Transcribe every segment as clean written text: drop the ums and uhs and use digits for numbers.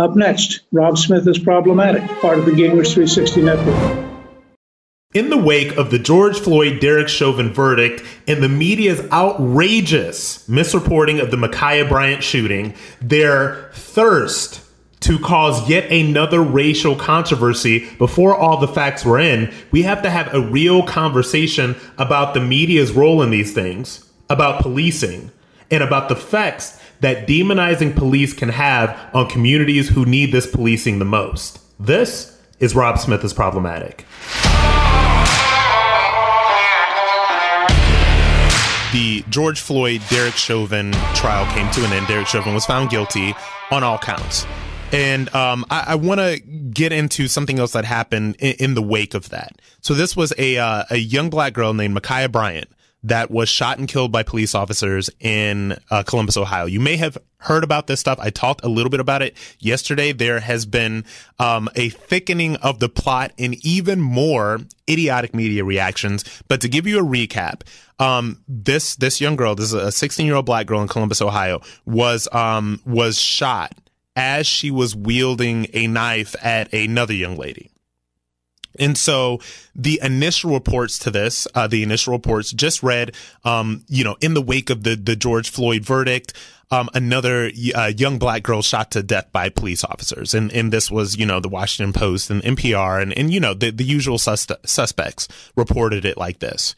Up next, Rob Smith is problematic, part of the Gingrich 360 Network. In the wake of the George Floyd, Derek Chauvin verdict and the media's outrageous misreporting of the Ma'Khia Bryant shooting, their thirst to cause yet another racial controversy before all the facts were in, we have to have a real conversation about the media's role in these things, about policing, and about the effects that demonizing police can have on communities who need this policing the most. This is Rob Smith is Problematic. The George Floyd, Derek Chauvin trial came to an end. Derek Chauvin was found guilty on all counts. And I want to get into something else that happened in the wake of that. So this was a young black girl named Ma'Khia Bryant that was shot and killed by police officers in Columbus, Ohio. You may have heard about this stuff. I talked a little bit about it yesterday. There has been a thickening of the plot and even more idiotic media reactions. But to give you a recap, this young girl, this is a 16-year-old black girl in Columbus, Ohio, was shot as she was wielding a knife at another young lady. And so the initial reports to this, just read, in the wake of the George Floyd verdict, another young black girl shot to death by police officers. And this was, the Washington Post and NPR and the usual suspects reported it like this.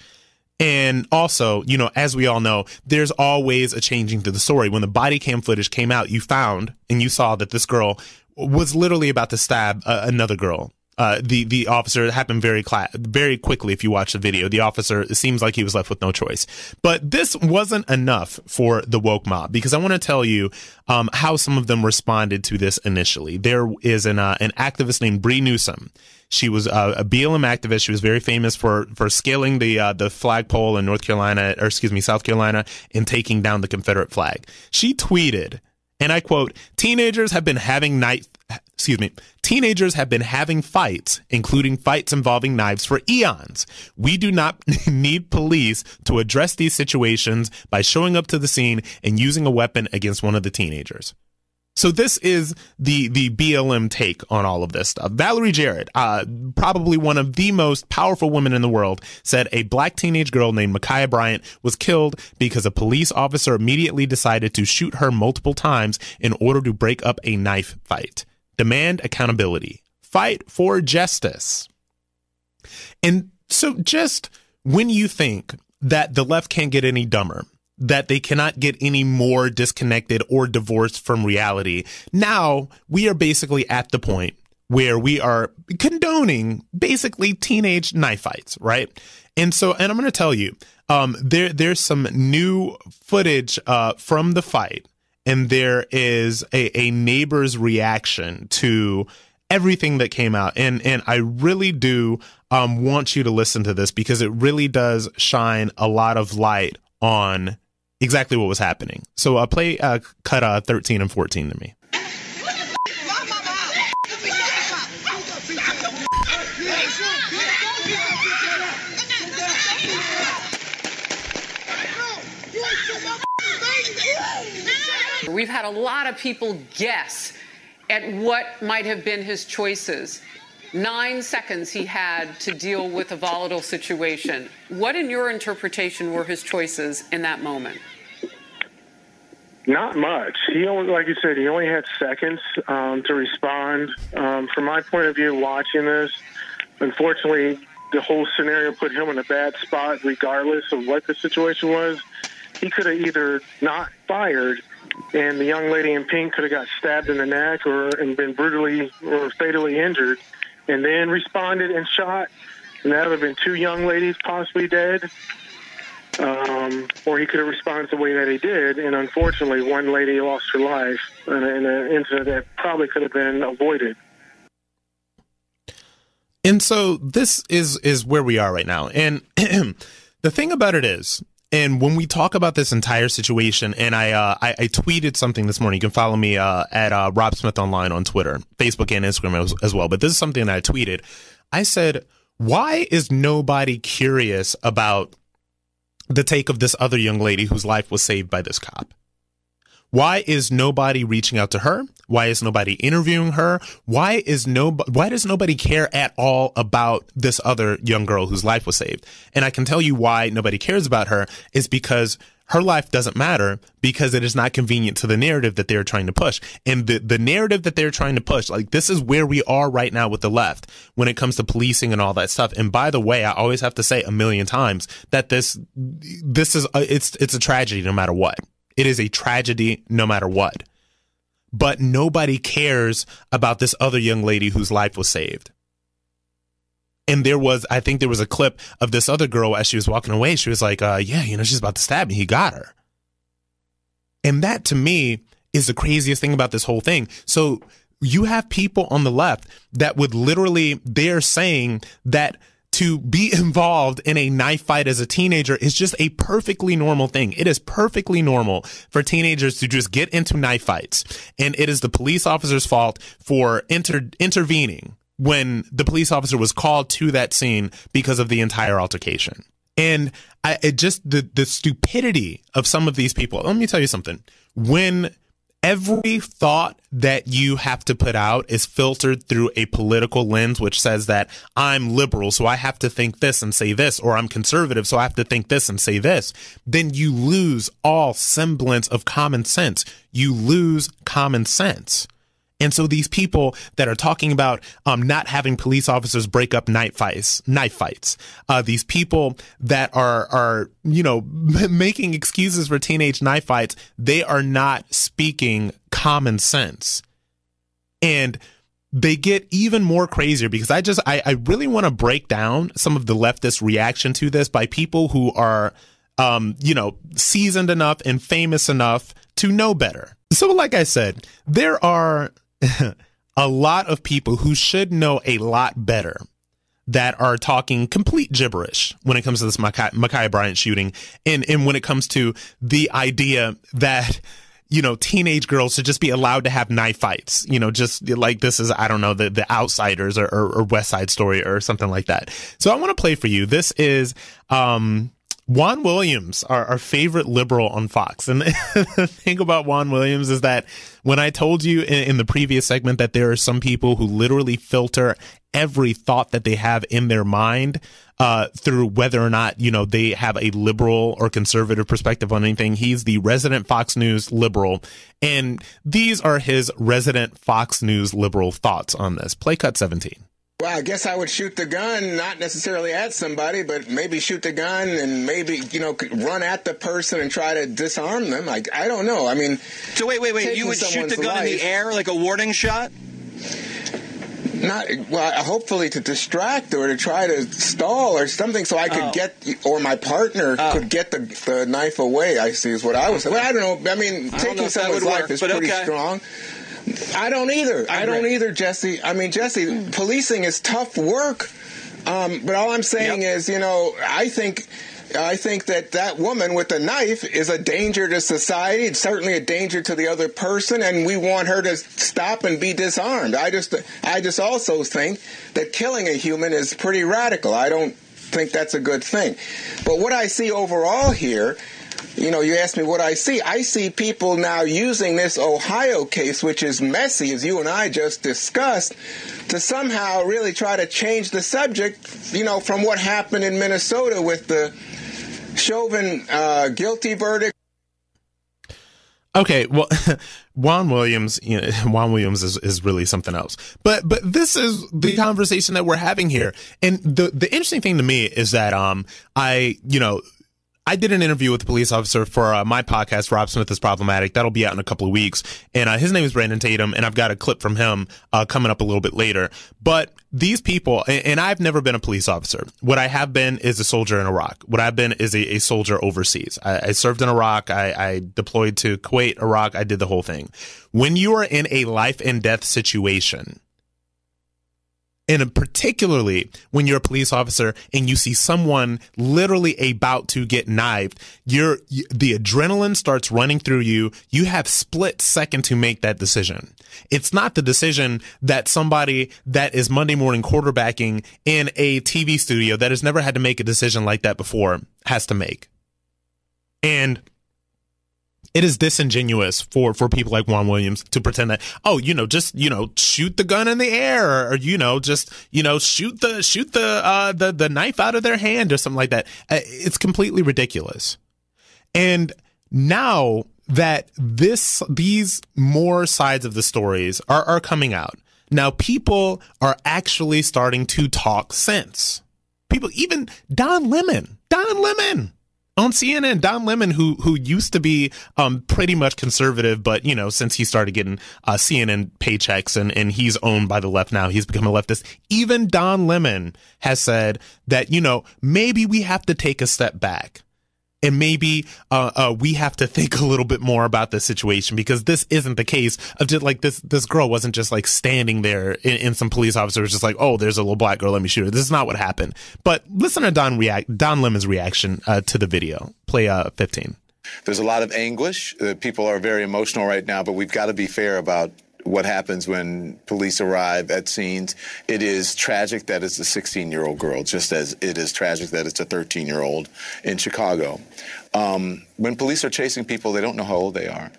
And also, as we all know, there's always a changing to the story. When the body cam footage came out, you found and you saw that this girl was literally about to stab another girl. The officer, it happened very quickly. If you watch the video, the officer, it seems like he was left with no choice. But this wasn't enough for the woke mob, because I want to tell you how some of them responded to this initially. There is an activist named Bree Newsome. She was a BLM activist. She was very famous for scaling the flagpole in South Carolina and taking down the Confederate flag. She tweeted, and I quote, Teenagers have been having fights, including fights involving knives, for eons. We do not need police to address these situations by showing up to the scene and using a weapon against one of the teenagers. So this is the BLM take on all of this stuff. Valerie Jarrett, probably one of the most powerful women in the world, said a black teenage girl named Ma'Khia Bryant was killed because a police officer immediately decided to shoot her multiple times in order to break up a knife fight. Demand accountability. Fight for justice. And so just when you think that the left can't get any dumber, that they cannot get any more disconnected or divorced from reality, now we are basically at the point where we are condoning basically teenage knife fights, right? And so, and I'm going to tell you, there's some new footage from the fight. And there is a neighbor's reaction to everything that came out. And I really do want you to listen to this, because it really does shine a lot of light on exactly what was happening. So play cut 13 and 14 to me. We've had a lot of people guess at what might have been his choices. 9 seconds he had to deal with a volatile situation. What, in your interpretation, were his choices in that moment? Not much. He only, like you said, he only had seconds to respond. From my point of view, watching this, unfortunately, the whole scenario put him in a bad spot, regardless of what the situation was. He could have either not fired, and the young lady in pink could have got stabbed in the neck and been brutally or fatally injured, and then responded and shot, and that would have been 2 young ladies possibly dead. Or he could have responded the way that he did, and unfortunately, 1 lady lost her life in an incident that probably could have been avoided. And so this is where we are right now. And the thing about it is, and when we talk about this entire situation, and I tweeted something this morning. You can follow me at Rob Smith Online on Twitter, Facebook, and Instagram as well. But this is something that I tweeted. I said, why is nobody curious about the take of this other young lady whose life was saved by this cop? Why is nobody reaching out to her? Why is nobody interviewing her? Why does nobody care at all about this other young girl whose life was saved? And I can tell you why nobody cares about her is because her life doesn't matter, because it is not convenient to the narrative that they're trying to push. And the narrative that they're trying to push, like, this is where we are right now with the left when it comes to policing and all that stuff. And by the way, I always have to say 1,000,000 times that this is it's a tragedy no matter what. It is a tragedy no matter what. But nobody cares about this other young lady whose life was saved. And I think there was a clip of this other girl as she was walking away. She was like, she's about to stab me. He got her. And that to me is the craziest thing about this whole thing. So you have people on the left that would literally, they're saying that to be involved in a knife fight as a teenager is just a perfectly normal thing. It is perfectly normal for teenagers to just get into knife fights. And it is the police officer's fault for intervening. When the police officer was called to that scene because of the entire altercation. And the stupidity of some of these people. Let me tell you something. When every thought that you have to put out is filtered through a political lens, which says that I'm liberal, so I have to think this and say this, or I'm conservative, so I have to think this and say this, then you lose all semblance of common sense. You lose common sense. And so these people that are talking about not having police officers break up knife fights, these people that are making excuses for teenage knife fights, they are not speaking common sense. And they get even more crazier because I really want to break down some of the leftist reaction to this by people who are, seasoned enough and famous enough to know better. So like I said, there are a lot of people who should know a lot better that are talking complete gibberish when it comes to this Ma'Khia Bryant shooting and when it comes to the idea that, teenage girls should just be allowed to have knife fights, just like this is, I don't know, the Outsiders or West Side Story or something like that. So I want to play for you. This is Juan Williams, our favorite liberal on Fox. And the thing about Juan Williams is that when I told you in the previous segment that there are some people who literally filter every thought that they have in their mind through whether or not, they have a liberal or conservative perspective on anything, he's the resident Fox News liberal. And these are his resident Fox News liberal thoughts on this. Play cut 17. Well, I guess I would shoot the gun, not necessarily at somebody, but maybe shoot the gun and maybe, run at the person and try to disarm them. I don't know. I mean, so wait. You would shoot the gun in the air like a warning shot? Hopefully to distract or to try to stall or something so I could get the knife away, I see is what I was saying. Well, I don't know. I mean, taking someone's life is pretty strong. I don't either. Jesse. I mean, Jesse, policing is tough work. But all I'm saying is, I think that woman with the knife is a danger to society. It's certainly a danger to the other person, and we want her to stop and be disarmed. I just also think that killing a human is pretty radical. I don't think that's a good thing. But what I see overall here. You asked me what I see. I see people now using this Ohio case, which is messy, as you and I just discussed, to somehow really try to change the subject, from what happened in Minnesota with the Chauvin guilty verdict. Okay, well, Juan Williams is really something else. But this is the conversation that we're having here. And the interesting thing to me is that I did an interview with a police officer for my podcast, Rob Smith is Problematic. That'll be out in a couple of weeks. And his name is Brandon Tatum. And I've got a clip from him coming up a little bit later. But these people, and I've never been a police officer. What I have been is a soldier in Iraq. What I've been is a soldier overseas. I served in Iraq. I deployed to Kuwait, Iraq. I did the whole thing. When you are in a life and death situation, and particularly when you're a police officer and you see someone literally about to get knifed, the adrenaline starts running through you. You have split second to make that decision. It's not the decision that somebody that is Monday morning quarterbacking in a TV studio that has never had to make a decision like that before has to make. And It is disingenuous for people like Juan Williams to pretend that, oh, you know, just, you know, shoot the gun in the air, or, you know, just, you know, shoot the knife out of their hand or something like that. It's completely ridiculous. And now that these more sides of the stories are coming out, now people are actually starting to talk sense. People, even Don Lemon. On CNN, Don Lemon, who used to be pretty much conservative, but, you know, since he started getting CNN paychecks and he's owned by the left now, he's become a leftist. Even Don Lemon has said that, you know, maybe we have to take a step back and maybe we have to think a little bit more about this situation, because this isn't the case of just like this girl wasn't just like standing there in some police officers just like, oh, there's a little black girl, let me shoot her. This is not what happened. But listen to Don Lemon's reaction to the video. Play 15. There's a lot of anguish. People are very emotional right now, but we've got to be fair about what happens when police arrive at scenes. It is tragic that it's a 16-year-old girl, just as it is tragic that it's a 13-year-old in Chicago. When police are chasing people, they don't know how old they are.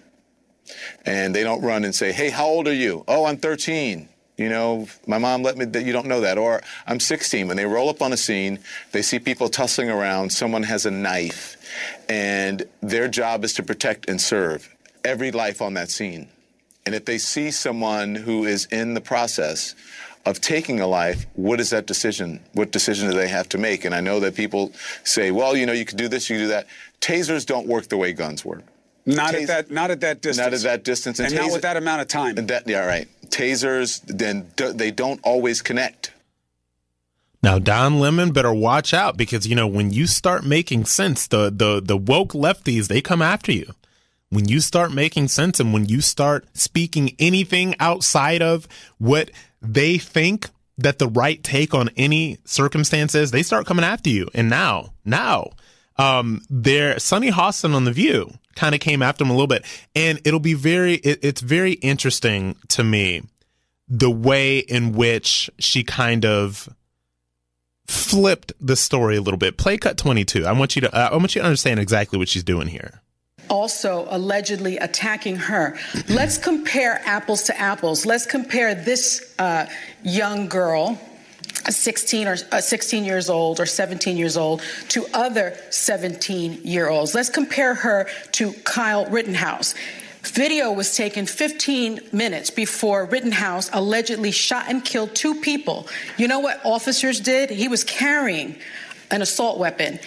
And they don't run and say, hey, how old are you? Oh, I'm 13. You know, my mom let me, that you don't know that. Or I'm 16. When they roll up on a scene, they see people tussling around. Someone has a knife. And their job is to protect and serve every life on that scene. And if they see someone who is in the process of taking a life, what is that decision? What decision do they have to make? And I know that people say, well, you know, you could do this, you could do that. Tasers don't work the way guns work. Not at that distance. Not at that distance. And not with that amount of time. Yeah, right. Tasers, then they don't always connect. Now, Don Lemon better watch out, because, you know, when you start making sense, the woke lefties, they come after you. When you start making sense and when you start speaking anything outside of what they think that the right take on any circumstances, they start coming after you. And now Sunny Hostin on The View kind of came after him a little bit. And it'll be it's very interesting to me, the way in which she kind of flipped the story a little bit. Play cut 22. I want you to understand exactly what she's doing here. Also allegedly attacking her. Let's compare apples to apples. Let's compare this young girl, 16 years old or 17 years old, to other 17-year-olds. Let's compare her to Kyle Rittenhouse. Video was taken 15 minutes before Rittenhouse allegedly shot and killed two people. You know what officers did? He was carrying an assault weapon.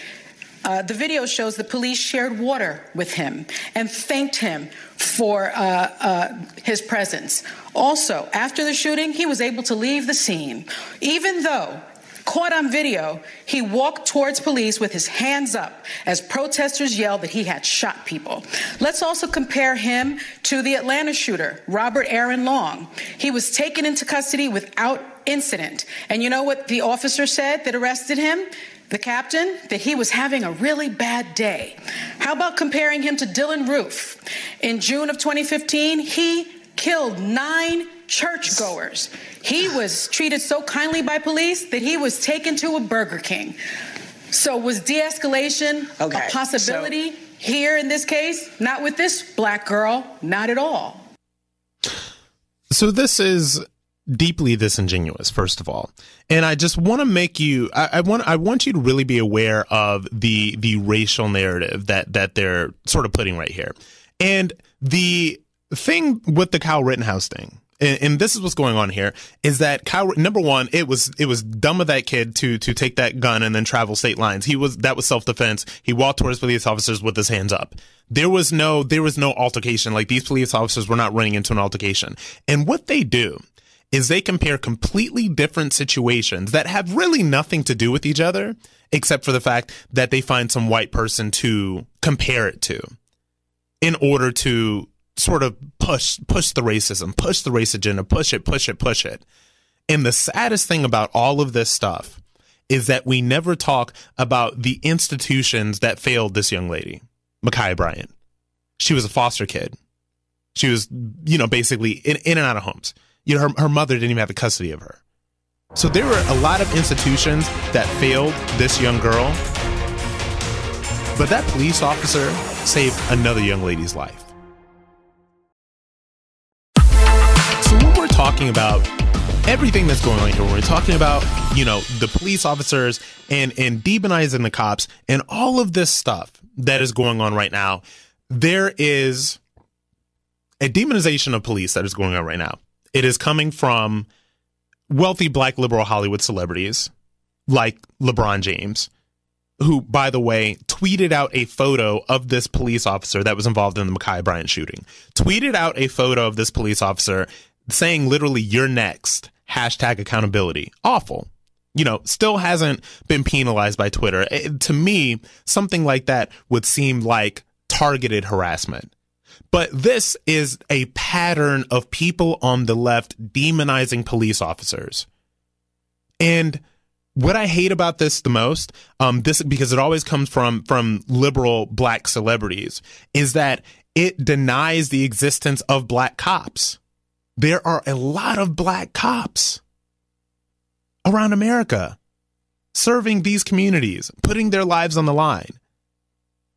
The video shows the police shared water with him and thanked him for his presence. Also, after the shooting, he was able to leave the scene. Even though caught on video, he walked towards police with his hands up as protesters yelled that he had shot people. Let's also compare him to the Atlanta shooter, Robert Aaron Long. He was taken into custody without incident. And you know what the officer said that arrested him? The captain, that he was having a really bad day. How about comparing him to Dylan Roof? In June of 2015, he killed 9 churchgoers. He was treated so kindly by police that he was taken to a Burger King. So was de-escalation a possibility here in this case? Not with this black girl, not at all. So this is deeply disingenuous, first of all, and I just want to make you. I want you to really be aware of the racial narrative that they're sort of putting right here, and the thing with the Kyle Rittenhouse thing, and this is what's going on here, is that Kyle. Number one, it was dumb of that kid to take that gun and then travel state lines. That was self-defense. He walked towards police officers with his hands up. There was no altercation. Like, these police officers were not running into an altercation, and what they do is they compare completely different situations that have really nothing to do with each other, except for the fact that they find some white person to compare it to in order to sort of push the racism, push the race agenda, push it. And the saddest thing about all of this stuff is that we never talk about the institutions that failed this young lady, Ma'Khia Bryant. She was a foster kid. She was, you know, basically in and out of homes. You know, her mother didn't even have the custody of her. So there were a lot of institutions that failed this young girl. But that police officer saved another young lady's life. So when we're talking about everything that's going on here, when we're talking about, you know, the police officers and demonizing the cops and all of this stuff that is going on right now, there is a demonization of police that is going on right now. It is coming from wealthy black liberal Hollywood celebrities like LeBron James, who, by the way, tweeted out a photo of this police officer that was involved in the Ma'Khia Bryant shooting, tweeted out a photo of this police officer saying literally, "You're next, hashtag accountability." Awful. You know, still hasn't been penalized by Twitter. To me, something like that would seem like targeted harassment. But this is a pattern of people on the left demonizing police officers. And what I hate about this the most, this because it always comes from liberal black celebrities, is that it denies the existence of black cops. There are a lot of black cops around America serving these communities, putting their lives on the line.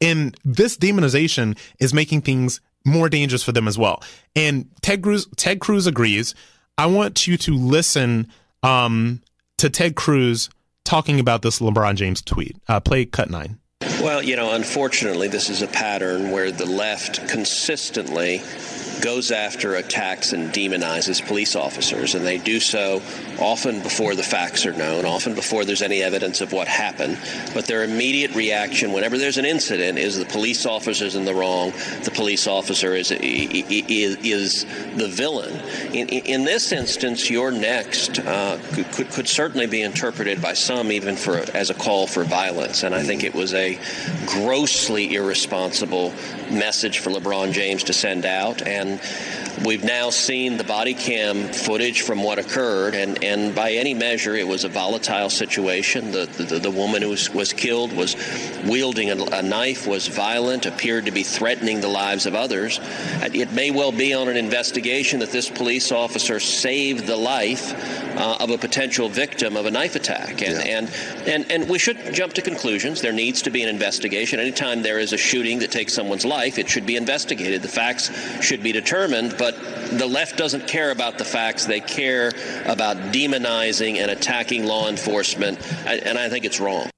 And this demonization is making things more dangerous for them as well. And Ted Cruz agrees. I want you to listen to Ted Cruz talking about this LeBron James tweet. Play cut 9. Well, you know, unfortunately, this is a pattern where the left consistently goes after, attacks, and demonizes police officers, and they do so often before the facts are known, often before there's any evidence of what happened. But their immediate reaction whenever there's an incident is the police officer's in the wrong, the police officer is the villain. In this instance, "You're next" could certainly be interpreted by some even as a call for violence, and I think it was a grossly irresponsible message for LeBron James to send out. And we've now seen the body cam footage from what occurred, and by any measure, it was a volatile situation. The woman who was killed was wielding a knife, was violent, appeared to be threatening the lives of others. It may well be on an investigation that this police officer saved the life of a potential victim of a knife attack. And we shouldn't jump to conclusions. There needs to be an investigation. Anytime there is a shooting that takes someone's life, it should be investigated. The facts should be determined, but the left doesn't care about the facts. They care about demonizing and attacking law enforcement, and I think it's wrong.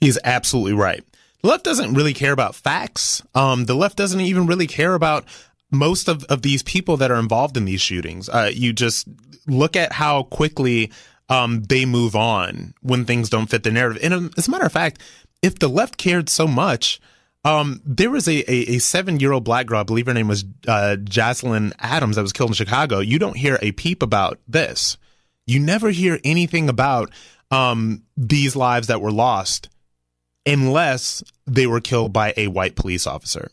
He's absolutely right. The left doesn't really care about facts. The left doesn't even really care about most of these people that are involved in these shootings. You just look at how quickly they move on when things don't fit the narrative. And as a matter of fact, if the left cared so much, there was a 7-year-old black girl, I believe her name was Jocelyn Adams, that was killed in Chicago. You don't hear a peep about this. You never hear anything about these lives that were lost unless they were killed by a white police officer.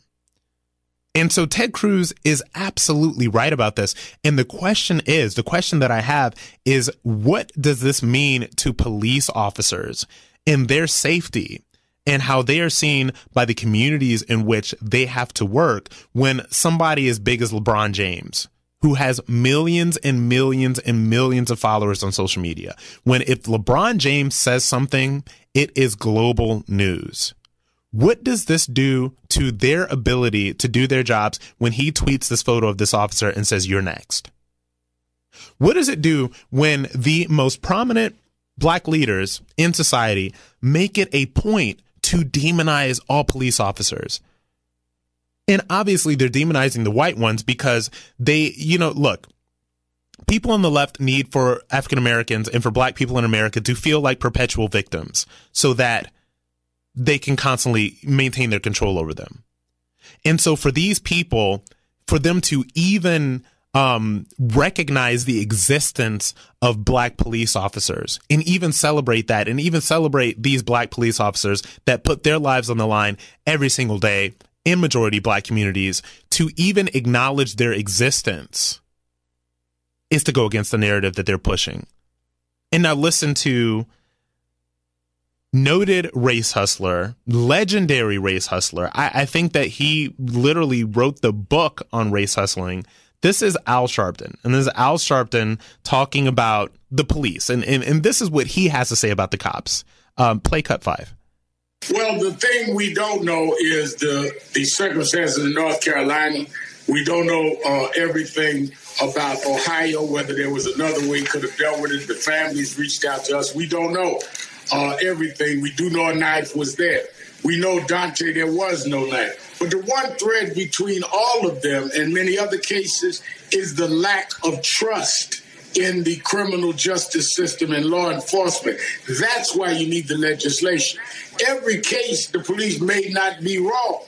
And so Ted Cruz is absolutely right about this. And the question that I have is, what does this mean to police officers and their safety, and how they are seen by the communities in which they have to work when somebody as big as LeBron James, who has millions and millions and millions of followers on social media, when if LeBron James says something, it is global news. What does this do to their ability to do their jobs when he tweets this photo of this officer and says, "You're next"? What does it do when the most prominent black leaders in society make it a point to demonize all police officers? And obviously they're demonizing the white ones because they, you know, look, people on the left need for African Americans and for black people in America to feel like perpetual victims so that they can constantly maintain their control over them. And so for these people, for them to even recognize the existence of black police officers and even celebrate that, and even celebrate these black police officers that put their lives on the line every single day in majority black communities, to even acknowledge their existence is to go against the narrative that they're pushing. And now listen to noted race hustler, legendary race hustler. I think that he literally wrote the book on race hustling. This is Al Sharpton, and this is Al Sharpton talking about the police, and this is what he has to say about the cops. Play cut 5. Well, the thing we don't know is the circumstances in North Carolina. We don't know everything about Ohio, whether there was another way could have dealt with it. The families reached out to us. We don't know everything. We do know a knife was there. We know, Dante, there was no knife. But the one thread between all of them and many other cases is the lack of trust in the criminal justice system and law enforcement. That's why you need the legislation. Every case, the police may not be wrong,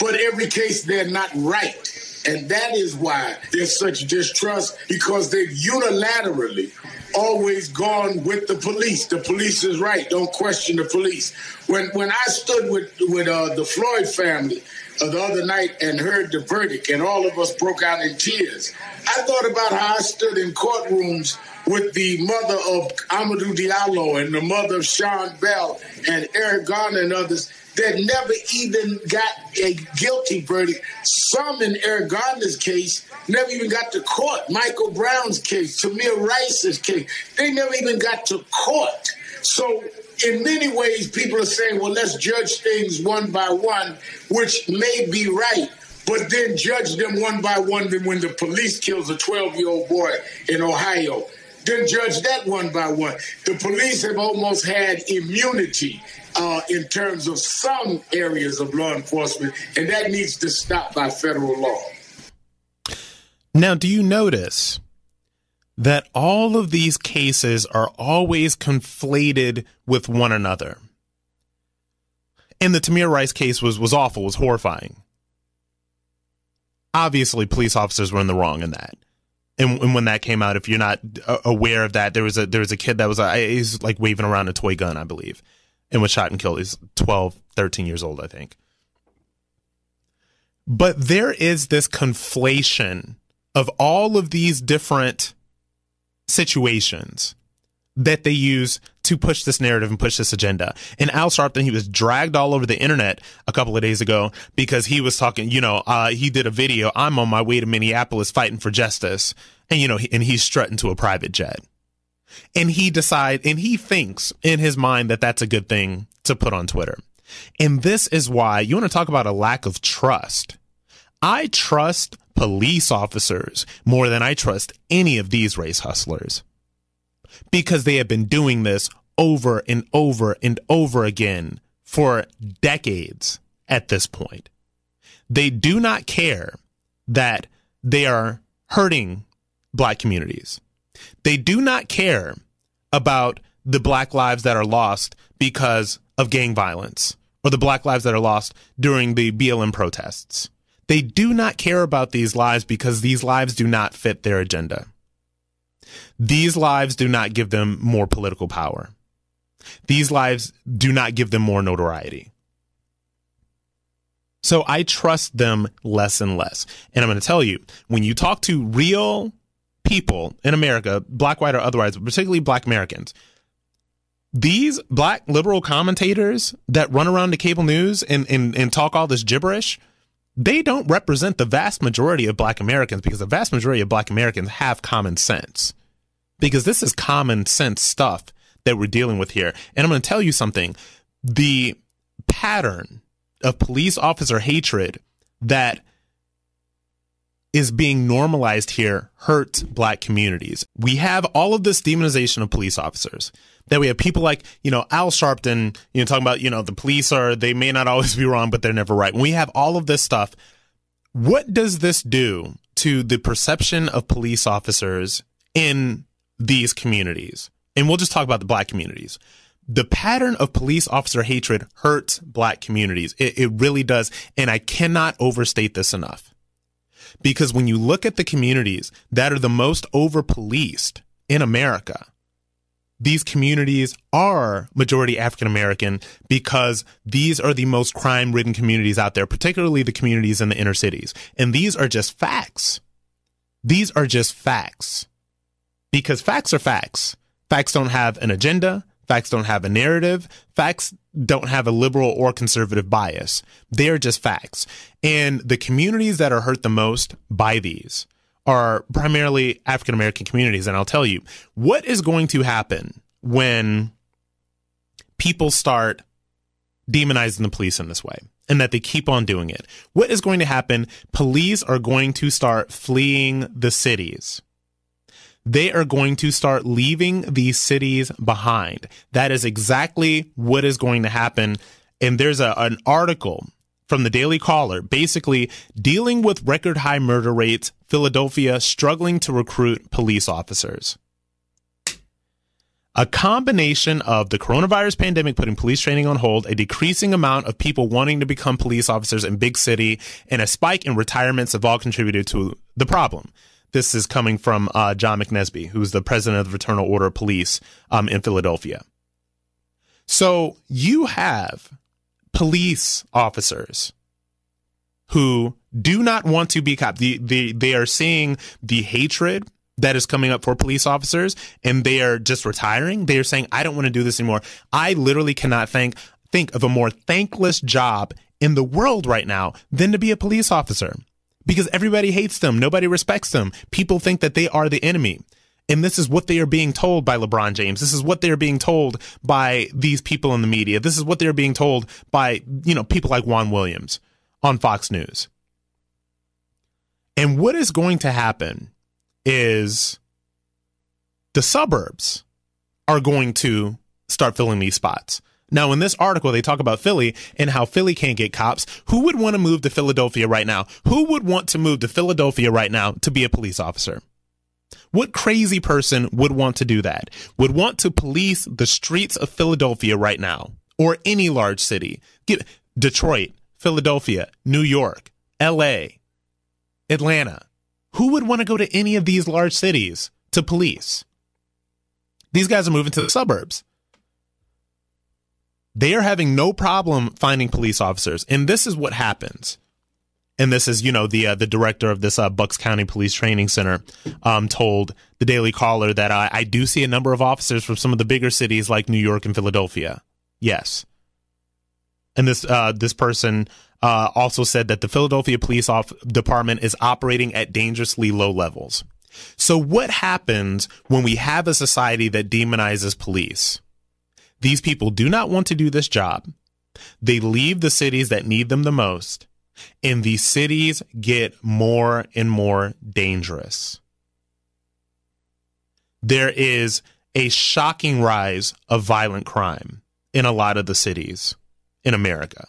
but every case, they're not right. And that is why there's such distrust, because they've unilaterally always gone with the police. The police is right. Don't question the police. When I stood with the Floyd family the other night and heard the verdict and all of us broke out in tears, I thought about how I stood in courtrooms with the mother of Amadou Diallo and the mother of Sean Bell and Eric Garner and others that never even got a guilty verdict. Some in Eric Garner's case never even got to court. Michael Brown's case, Tamir Rice's case, they never even got to court. So in many ways, people are saying, well, let's judge things one by one, which may be right, but then judge them one by one. Then when the police kills a 12-year-old boy in Ohio, then judge that one by one. The police have almost had immunity in terms of some areas of law enforcement, and that needs to stop by federal law. Now, do you notice that all of these cases are always conflated with one another? And the Tamir Rice case was awful, was horrifying. Obviously, police officers were in the wrong in that. And when that came out, if you're not aware of that, there was a kid that was like waving around a toy gun, I believe, and was shot and killed. He's 12, 13 years old, I think. But there is this conflation of all of these different situations that they use to push this narrative and push this agenda. And Al Sharpton, he was dragged all over the internet a couple of days ago because he was talking, he did a video, I'm on my way to Minneapolis fighting for justice. And, and he's strutting to a private jet. And he thinks in his mind that that's a good thing to put on Twitter. And this is why you want to talk about a lack of trust. I trust police officers more than I trust any of these race hustlers, because they have been doing this over and over and over again for decades at this point. They do not care that they are hurting black communities. They do not care about the black lives that are lost because of gang violence or the black lives that are lost during the BLM protests. They do not care about these lives because these lives do not fit their agenda. These lives do not give them more political power. These lives do not give them more notoriety. So I trust them less and less. And I'm going to tell you, when you talk to real people in America, black, white, or otherwise, particularly black Americans, these black liberal commentators that run around the cable news and talk all this gibberish, they don't represent the vast majority of black Americans, because the vast majority of black Americans have common sense, because this is common sense stuff that we're dealing with here. And I'm going to tell you something. The pattern of police officer hatred that is being normalized here hurts black communities. We have all of this demonization of police officers. That we have people like, Al Sharpton, talking about, the police they may not always be wrong, but they're never right. When we have all of this stuff, what does this do to the perception of police officers in these communities? And we'll just talk about the black communities. The pattern of police officer hatred hurts black communities. It really does. And I cannot overstate this enough. Because when you look at the communities that are the most over-policed in America, these communities are majority African-American, because these are the most crime-ridden communities out there, particularly the communities in the inner cities. And these are just facts. These are just facts. Because facts are facts. Facts don't have an agenda. Facts don't have a narrative. Facts don't have a liberal or conservative bias. They're just facts. And the communities that are hurt the most by these are primarily African-American communities. And I'll tell you, what is going to happen when people start demonizing the police in this way, and that they keep on doing it, what is going to happen? Police are going to start fleeing the cities. They are going to start leaving these cities behind. That is exactly what is going to happen. And there's an article from the Daily Caller, basically dealing with record high murder rates, Philadelphia struggling to recruit police officers. A combination of the coronavirus pandemic putting police training on hold, a decreasing amount of people wanting to become police officers in big city, and a spike in retirements have all contributed to the problem. This is coming from John McNesby, who's the president of the Fraternal Order of Police in Philadelphia. So you have police officers who do not want to be cops. They are seeing the hatred that is coming up for police officers, and they are just retiring. They are saying, I don't want to do this anymore. I literally cannot think of a more thankless job in the world right now than to be a police officer, because everybody hates them. Nobody respects them. People think that they are the enemy. And this is what they are being told by LeBron James. This is what they're being told by these people in the media. This is what they're being told by, you know, people like Juan Williams on Fox News. And what is going to happen is the suburbs are going to start filling these spots. Now, in this article, they talk about Philly and how Philly can't get cops. Who would want to move to Philadelphia right now? Who would want to move to Philadelphia right now to be a police officer? What crazy person would want to do that? Would want to police the streets of Philadelphia right now, or any large city? Detroit, Philadelphia, New York, L.A., Atlanta. Who would want to go to any of these large cities to police? These guys are moving to the suburbs. They are having no problem finding police officers. And this is what happens. And this is, you know, the director of this Bucks County Police Training Center told the Daily Caller that I do see a number of officers from some of the bigger cities like New York and Philadelphia. Yes. And this person also said that the Philadelphia Police Department is operating at dangerously low levels. So what happens when we have a society that demonizes police? These people do not want to do this job. They leave the cities that need them the most, and these cities get more and more dangerous. There is a shocking rise of violent crime in a lot of the cities in America,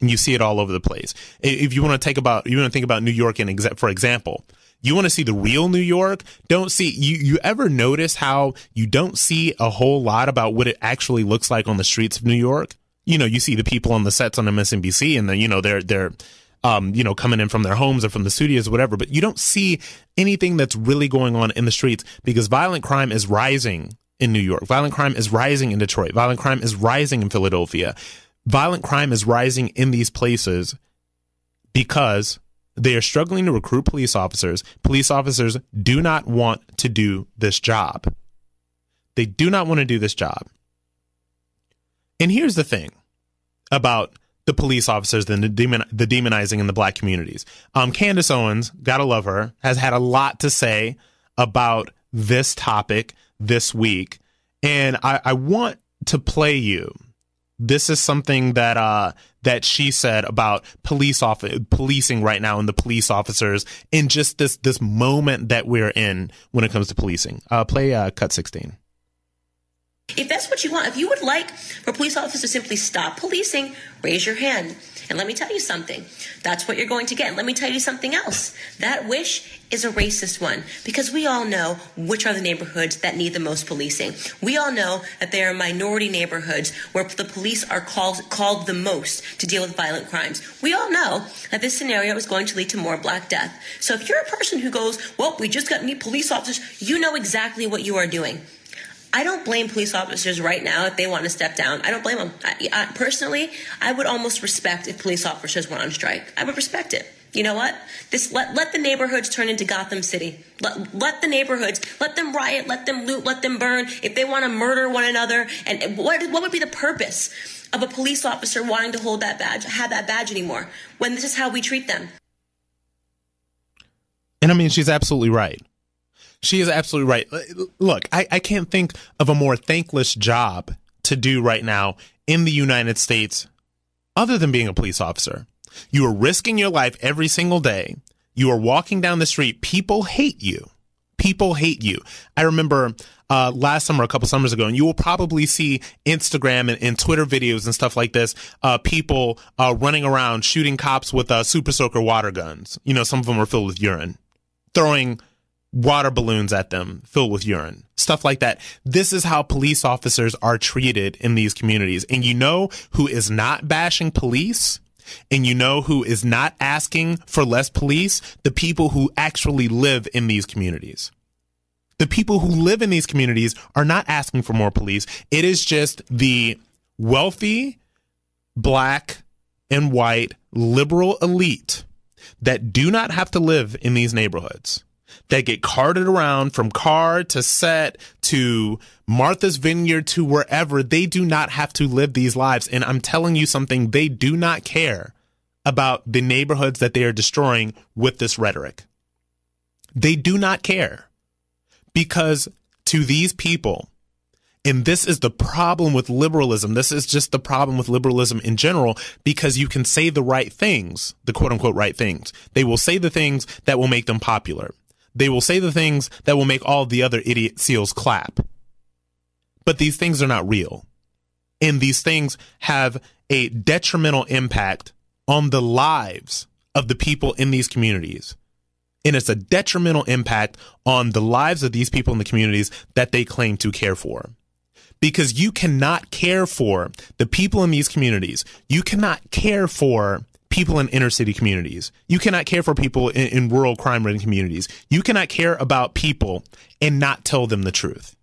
and you see it all over the place. If you want to think about New York, for example, you want to see the real New York. You ever notice how you don't see a whole lot about what it actually looks like on the streets of New York? You know, you see the people on the sets on MSNBC, and then, you know, they're coming in from their homes or from the studios, or whatever. But you don't see anything that's really going on in the streets, because violent crime is rising in New York. Violent crime is rising in Detroit. Violent crime is rising in Philadelphia. Violent crime is rising in these places because they are struggling to recruit police officers. Police officers do not want to do this job. They do not want to do this job. And here's the thing about the police officers and the demonizing in the black communities. Candace Owens, gotta love her, has had a lot to say about this topic this week. And I want to play you. This is something that that she said about policing right now and the police officers, and just this moment that we're in when it comes to policing. Play cut 16. If that's what you want, if you would like for police officers to simply stop policing, raise your hand. And let me tell you something. That's what you're going to get. And let me tell you something else. That wish is a racist one, because we all know which are the neighborhoods that need the most policing. We all know that there are minority neighborhoods where the police are called the most to deal with violent crimes. We all know that this scenario is going to lead to more black death. So if you're a person who goes, well, we just got new police officers, you know exactly what you are doing. I don't blame police officers right now if they want to step down. I don't blame them. I personally, I would almost respect if police officers went on strike. I would respect it. You know what? Let the neighborhoods turn into Gotham City. Let the neighborhoods, let them riot, let them loot, let them burn. If they want to murder one another, and what would be the purpose of a police officer wanting to have that badge anymore, when this is how we treat them? And I mean, she's absolutely right. She is absolutely right. Look, I can't think of a more thankless job to do right now in the United States other than being a police officer. You are risking your life every single day. You are walking down the street. People hate you. People hate you. I remember last summer, a couple summers ago, and you will probably see Instagram and Twitter videos and stuff like this, people running around shooting cops with super soaker water guns. You know, some of them are filled with urine, throwing water balloons at them filled with urine, stuff like that. This is how police officers are treated in these communities. And you know who is not bashing police? And you know who is not asking for less police? The people who actually live in these communities. The people who live in these communities are not asking for more police. It is just the wealthy, black, and white liberal elite that do not have to live in these neighborhoods, that get carted around from car to set to Martha's Vineyard to wherever. They do not have to live these lives. And I'm telling you something, they do not care about the neighborhoods that they are destroying with this rhetoric. They do not care, because to these people, and this is the problem with liberalism, this is just the problem with liberalism in general, because you can say the right things, the quote unquote right things. They will say the things that will make them popular. They will say the things that will make all the other idiot SEALs clap. But these things are not real. And these things have a detrimental impact on the lives of the people in these communities. And it's a detrimental impact on the lives of these people in the communities that they claim to care for. Because you cannot care for the people in these communities. You cannot care for people in inner city communities. You cannot care for people in rural crime-ridden communities. You cannot care about people and not tell them the truth.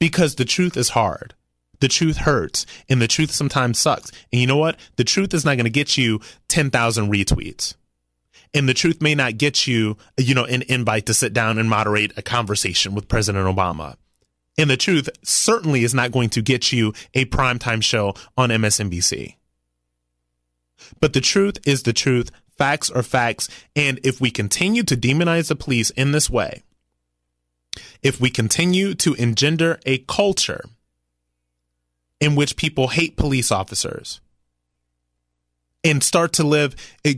Because the truth is hard. The truth hurts. And the truth sometimes sucks. And you know what? The truth is not going to get you 10,000 retweets. And the truth may not get you, you know, an invite to sit down and moderate a conversation with President Obama. And the truth certainly is not going to get you a primetime show on MSNBC. But the truth is the truth. Facts are facts. And if we continue to demonize the police in this way, if we continue to engender a culture in which people hate police officers and start to live,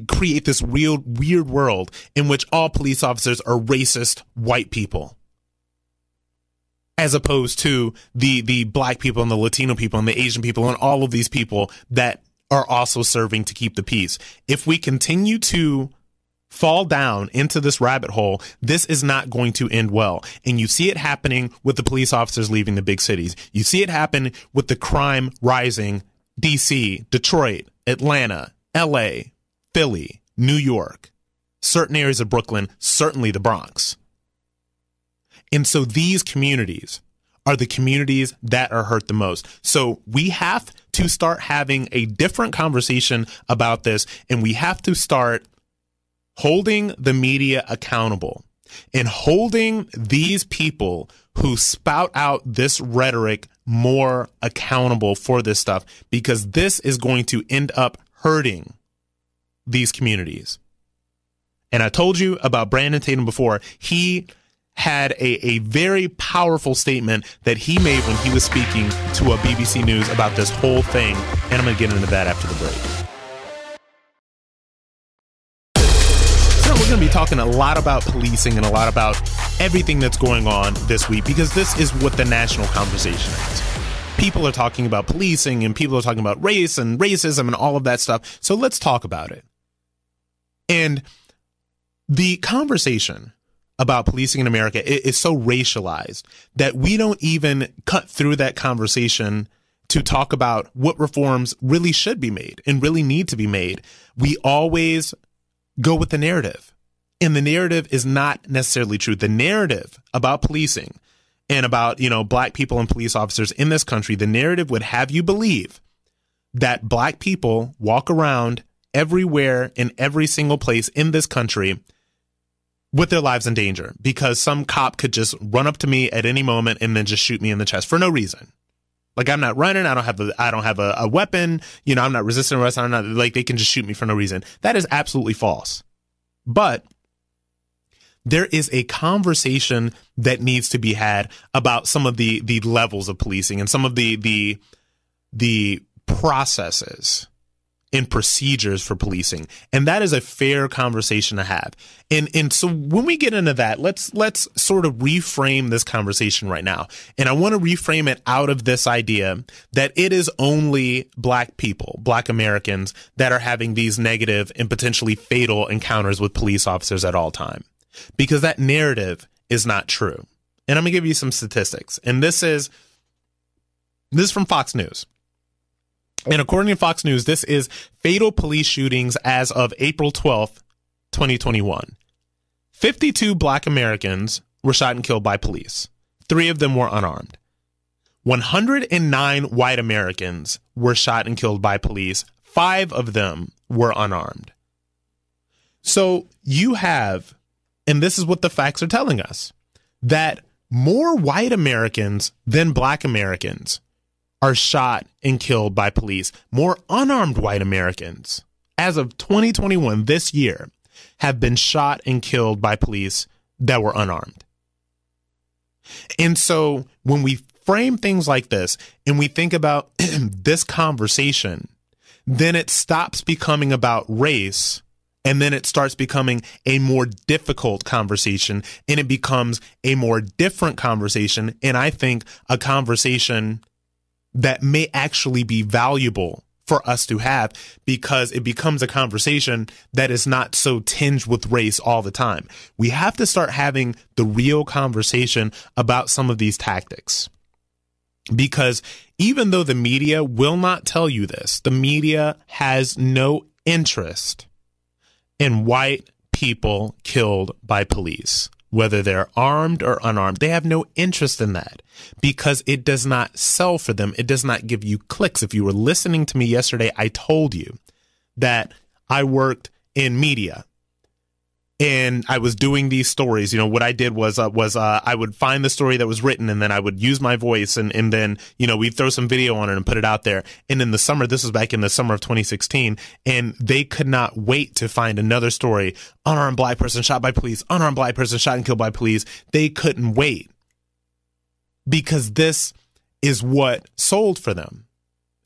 create this real weird world in which all police officers are racist white people, as opposed to the black people and the Latino people and the Asian people and all of these people that are also serving to keep the peace. If we continue to fall down into this rabbit hole, this is not going to end well. And you see it happening with the police officers leaving the big cities. You see it happen with the crime rising, D.C., Detroit, Atlanta, L.A., Philly, New York, certain areas of Brooklyn, certainly the Bronx. And so these communities are the communities that are hurt the most. So we have to start having a different conversation about this, and we have to start holding the media accountable and holding these people who spout out this rhetoric more accountable for this stuff, because this is going to end up hurting these communities. And I told you about Brandon Tatum before. He had a very powerful statement that he made when he was speaking to BBC News about this whole thing. And I'm going to get into that after the break. So we're going to be talking a lot about policing and a lot about everything that's going on this week, because this is what the national conversation is. People are talking about policing and people are talking about race and racism and all of that stuff. So let's talk about it. And the conversation about policing in America, it is so racialized that we don't even cut through that conversation to talk about what reforms really should be made and really need to be made. We always go with the narrative, and the narrative is not necessarily true. The narrative about policing and about, you know, black people and police officers in this country, the narrative would have you believe that black people walk around everywhere in every single place in this country with their lives in danger because some cop could just run up to me at any moment and then just shoot me in the chest for no reason. Like, I'm not running. I don't have a weapon. You know, I'm not resisting arrest. I'm not, like, they can just shoot me for no reason. That is absolutely false. But there is a conversation that needs to be had about some of the levels of policing and some of the processes and procedures for policing. And that is a fair conversation to have. And so when we get into that, let's sort of reframe this conversation right now. And I want to reframe it out of this idea that it is only Black people, Black Americans, that are having these negative and potentially fatal encounters with police officers at all time, because that narrative is not true. And I'm gonna give you some statistics. And this is from Fox News. And according to Fox News, this is fatal police shootings as of April 12th, 2021. 52 Black Americans were shot and killed by police. 3 of them were unarmed. 109 white Americans were shot and killed by police. 5 of them were unarmed. So you have, and this is what the facts are telling us, that more white Americans than Black Americans are shot and killed by police. More unarmed white Americans, as of 2021, this year, have been shot and killed by police that were unarmed. And so when we frame things like this and we think about this conversation, then it stops becoming about race, and then it starts becoming a more difficult conversation, and it becomes a more different conversation. And I think a conversation that may actually be valuable for us to have, because it becomes a conversation that is not so tinged with race all the time. We have to start having the real conversation about some of these tactics, because even though the media will not tell you this, the media has no interest in white people killed by police, whether they're armed or unarmed. They have no interest in that, because it does not sell for them. It does not give you clicks. If you were listening to me yesterday, I told you that I worked in media and I was doing these stories. You know, what I did was I would find the story that was written, and then I would use my voice, and then, you know, we'd throw some video on it and put it out there. And in the summer, this was back in the summer of 2016, and they could not wait to find another story. Unarmed Black person shot by police, unarmed Black person shot and killed by police. They couldn't wait, because this is what sold for them.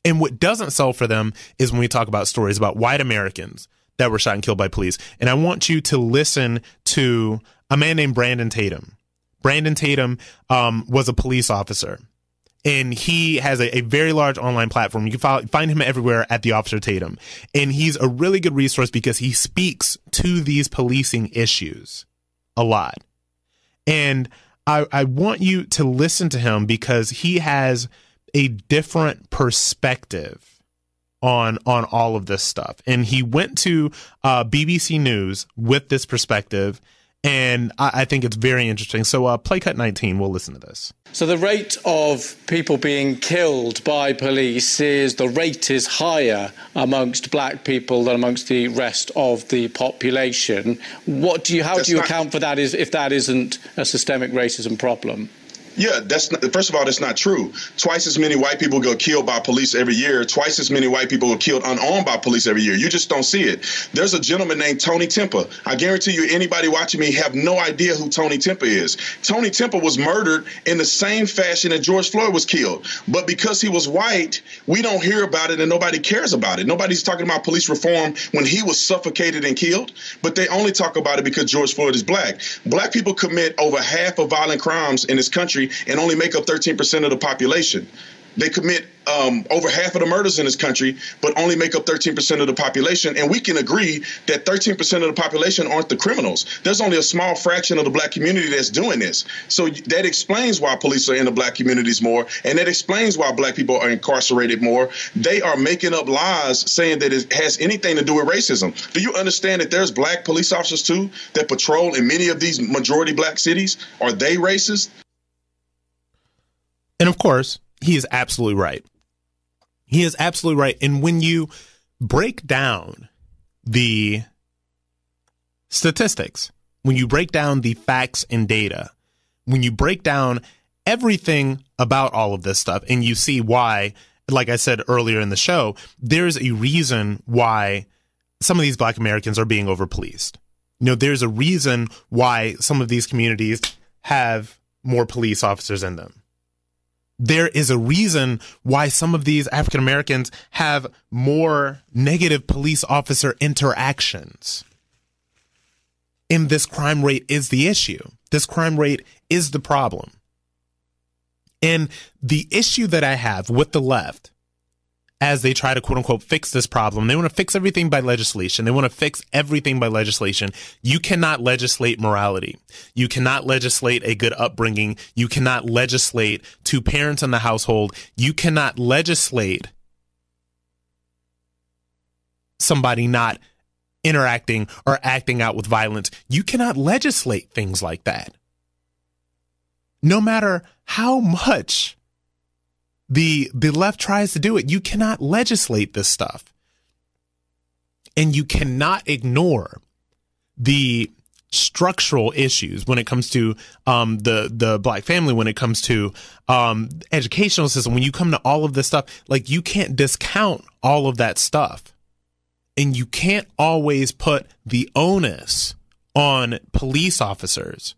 And what doesn't sell for them is when we talk about stories about white Americans that were shot and killed by police. And I want you to listen to a man named Brandon Tatum. Brandon Tatum was a police officer, and he has a very large online platform. You can find him everywhere at The Officer Tatum. And he's a really good resource because he speaks to these policing issues a lot. And I want you to listen to him, because he has a different perspective on all of this stuff. And he went to BBC News with this perspective, and I think it's very interesting. So play cut 19, we'll listen to this. So the rate of people being killed by police is higher amongst Black people than amongst the rest of the population. How do you account for that, is if that isn't a systemic racism problem? Yeah, first of all, that's not true. Twice as many white people get killed by police every year. Twice as many white people are killed unarmed by police every year. You just don't see it. There's a gentleman named Tony Tempa. I guarantee you anybody watching me have no idea who Tony Tempa is. Tony Tempa was murdered in the same fashion that George Floyd was killed. But because he was white, we don't hear about it and nobody cares about it. Nobody's talking about police reform when he was suffocated and killed. But they only talk about it because George Floyd is Black. Black people commit over half of violent crimes in this country and only make up 13% of the population. They commit over half of the murders in this country, but only make up 13% of the population. And we can agree that 13% of the population aren't the criminals. There's only a small fraction of the Black community that's doing this. So that explains why police are in the Black communities more. And that explains why Black people are incarcerated more. They are making up lies saying that it has anything to do with racism. Do you understand that there's Black police officers, too, that patrol in many of these majority Black cities? Are they racist? And of course, he is absolutely right. He is absolutely right. And when you break down the statistics, when you break down the facts and data, when you break down everything about all of this stuff, and you see why, like I said earlier in the show, there's a reason why some of these Black Americans are being over-policed. You know, there's a reason why some of these communities have more police officers in them. there is a reason why some of these African Americans have more negative police officer interactions. And this crime rate is the issue. This crime rate is the problem. And the issue that I have with the left, as they try to, quote unquote, fix this problem, they want to fix everything by legislation. They want to fix everything by legislation. You cannot legislate morality. You cannot legislate a good upbringing. You cannot legislate two parents in the household. You cannot legislate somebody not interacting or acting out with violence. You cannot legislate things like that. No matter how much the left tries to do it, you cannot legislate this stuff. And you cannot ignore the structural issues when it comes to the black family, when it comes to educational system, when you come to all of this stuff, like you can't discount all of that stuff. And you can't always put the onus on police officers.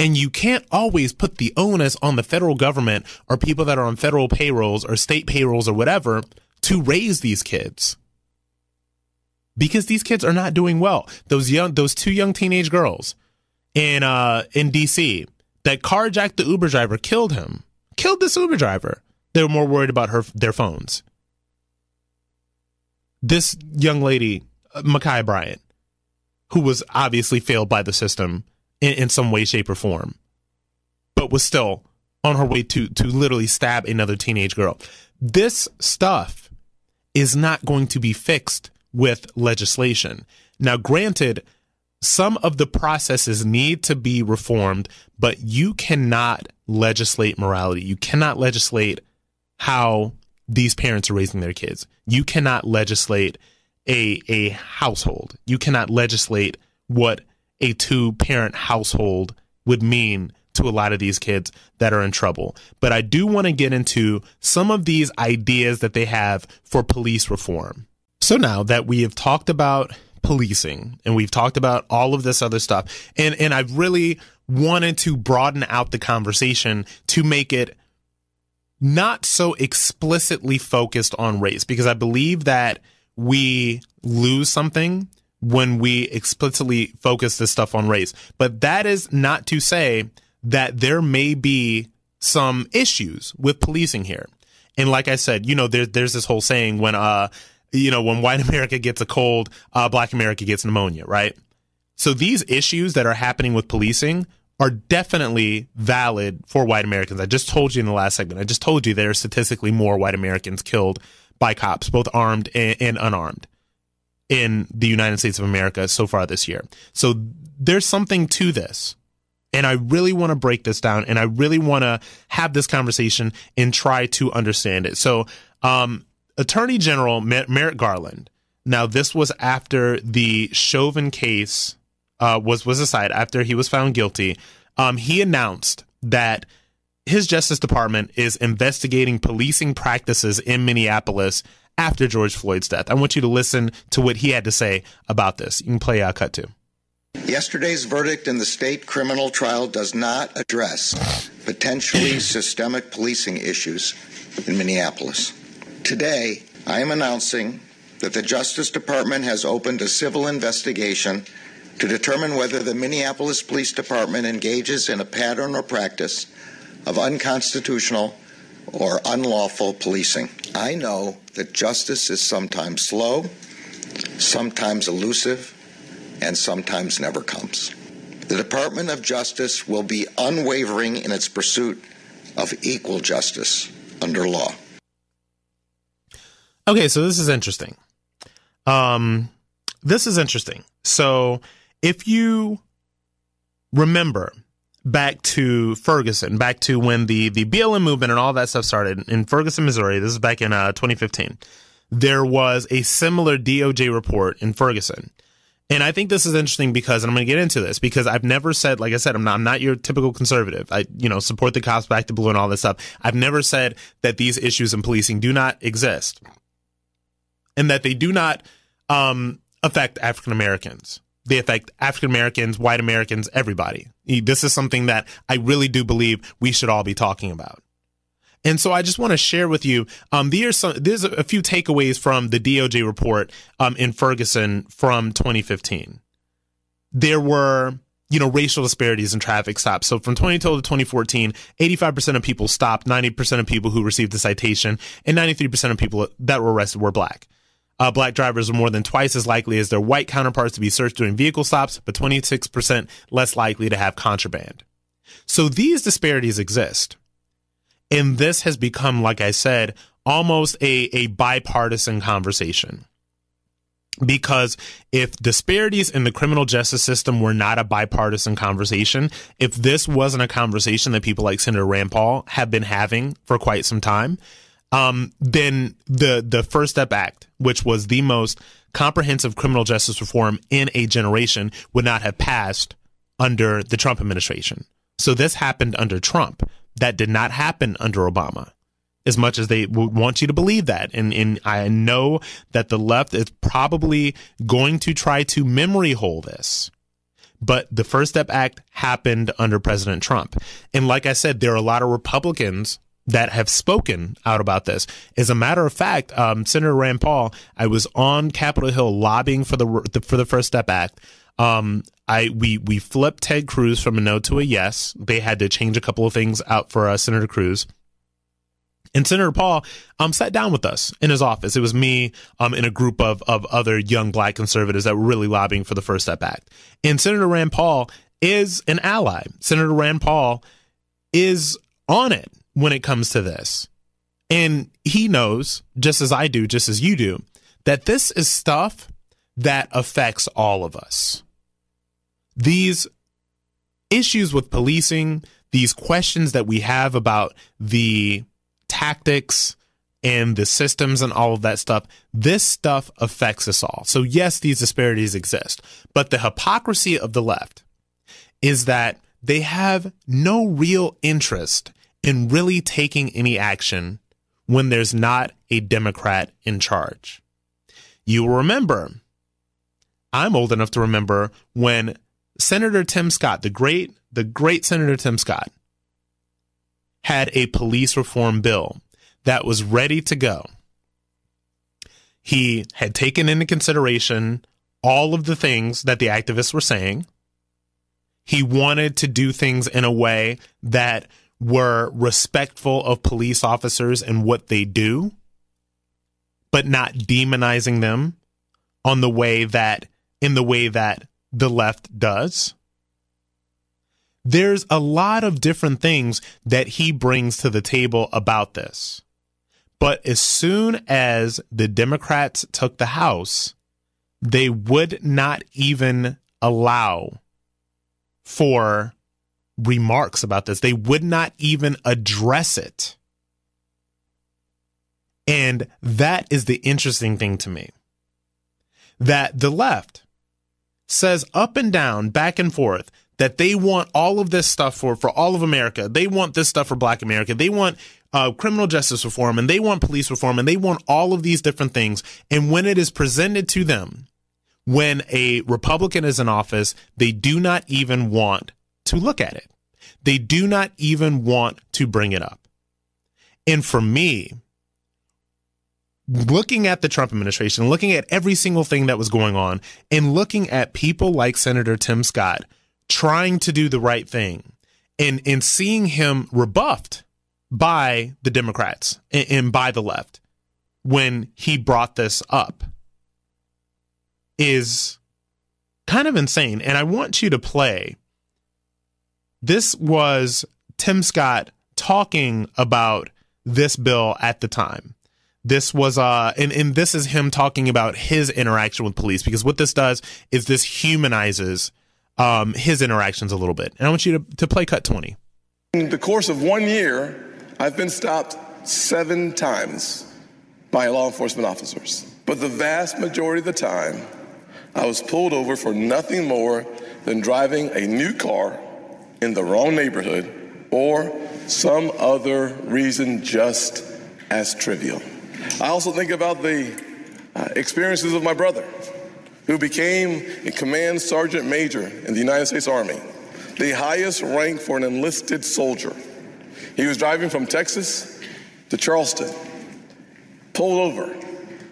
And you can't always put the onus on the federal government or people that are on federal payrolls or state payrolls or whatever to raise these kids, because these kids are not doing well. Those two young teenage girls in D.C. that carjacked the Uber driver, killed this Uber driver. They were more worried about their phones. This young lady, Ma'Khia Bryant, who was obviously failed by the system in some way, shape, or form, but was still on her way to literally stab another teenage girl. This stuff is not going to be fixed with legislation. Now, granted, some of the processes need to be reformed, but you cannot legislate morality. You cannot legislate how these parents are raising their kids. You cannot legislate a household. You cannot legislate what a two-parent household would mean to a lot of these kids that are in trouble. But I do want to get into some of these ideas that they have for police reform. So now that we have talked about policing and we've talked about all of this other stuff, and I've really wanted to broaden out the conversation to make it not so explicitly focused on race, because I believe that we lose something when we explicitly focus this stuff on race. But that is not to say that there may be some issues with policing here. And like I said, you know, there's this whole saying when white America gets a cold, black America gets pneumonia, right? So these issues that are happening with policing are definitely valid for white Americans. I just told you in the last segment, there are statistically more white Americans killed by cops, both armed and unarmed, in the United States of America so far this year. So there's something to this. And I really want to break this down, and I really want to have this conversation and try to understand it. So Attorney General Merrick Garland, now this was after the Chauvin case was decided, after he was found guilty, he announced that his Justice Department is investigating policing practices in Minneapolis after George Floyd's death. I want you to listen to what he had to say about this. You can play a cut to. Yesterday's verdict in the state criminal trial does not address potentially systemic policing issues in Minneapolis. Today, I am announcing that the Justice Department has opened a civil investigation to determine whether the Minneapolis Police Department engages in a pattern or practice of unconstitutional or unlawful policing. I know that justice is sometimes slow, sometimes elusive, and sometimes never comes. The Department of Justice will be unwavering in its pursuit of equal justice under law. Okay, so this is interesting. So if you remember back to Ferguson, back to when the BLM movement and all that stuff started in Ferguson, Missouri. This is back in 2015. There was a similar DOJ report in Ferguson. And I think this is interesting because, and I'm going to get into this, because I've never said, like I said, I'm not your typical conservative. I support the cops back to blue and all this stuff. I've never said that these issues in policing do not exist and that they do not affect African Americans. They affect African Americans, white Americans, everybody. This is something that I really do believe we should all be talking about. And so I just want to share with you, there's a few takeaways from the DOJ report in Ferguson from 2015. There were, racial disparities in traffic stops. So from 2012 to 2014, 85% of people stopped, 90% of people who received a citation, and 93% of people that were arrested were black. Black drivers are more than twice as likely as their white counterparts to be searched during vehicle stops, but 26% less likely to have contraband. So these disparities exist. And this has become, like I said, almost a bipartisan conversation. Because if disparities in the criminal justice system were not a bipartisan conversation, if this wasn't a conversation that people like Senator Rand Paul have been having for quite some time, then the First Step Act, which was the most comprehensive criminal justice reform in a generation, would not have passed under the Trump administration. So this happened under Trump. That did not happen under Obama, as much as they would want you to believe that. And I know that the left is probably going to try to memory hole this. But the First Step Act happened under President Trump. And like I said, there are a lot of Republicans that have spoken out about this. As a matter of fact, Senator Rand Paul, I was on Capitol Hill lobbying for the First Step Act. We flipped Ted Cruz from a no to a yes. They had to change a couple of things out for Senator Cruz. And Senator Paul sat down with us in his office. It was me and a group of other young black conservatives that were really lobbying for the First Step Act. And Senator Rand Paul is an ally. Senator Rand Paul is on it when it comes to this. And he knows, just as I do, just as you do, that this is stuff that affects all of us. These issues with policing, these questions that we have about the tactics and the systems and all of that stuff, this stuff affects us all. So yes, these disparities exist, but the hypocrisy of the left is that they have no real interest in really taking any action when there's not a Democrat in charge. You will remember, I'm old enough to remember when Senator Tim Scott, the great Senator Tim Scott, had a police reform bill that was ready to go. He had taken into consideration all of the things that the activists were saying. He wanted to do things in a way that were respectful of police officers and what they do, but not demonizing them in the way that the left does. There's a lot of different things that he brings to the table about this. But as soon as the Democrats took the House, they would not even allow for remarks about this. They would not even address it. And that is the interesting thing to me, that the left says up and down, back and forth, that they want all of this stuff for all of America. They want this stuff for Black America. They want criminal justice reform, and they want police reform, and they want all of these different things. And when it is presented to them, when a Republican is in office, they do not even want to look at it. They do not even want to bring it up. And for me, looking at the Trump administration, looking at every single thing that was going on, and looking at people like Senator Tim Scott trying to do the right thing, and seeing him rebuffed by the Democrats and by the left when he brought this up is kind of insane. And I want you to play. This was Tim Scott talking about this bill at the time. This was and this is him talking about his interaction with police, because what this does is this humanizes his interactions a little bit. And I want you to play cut 20. In the course of 1 year, I've been stopped 7 times by law enforcement officers. But the vast majority of the time, I was pulled over for nothing more than driving a new car in the wrong neighborhood, or some other reason just as trivial. I also think about the experiences of my brother, who became a command sergeant major in the United States Army, the highest rank for an enlisted soldier. He was driving from Texas to Charleston, pulled over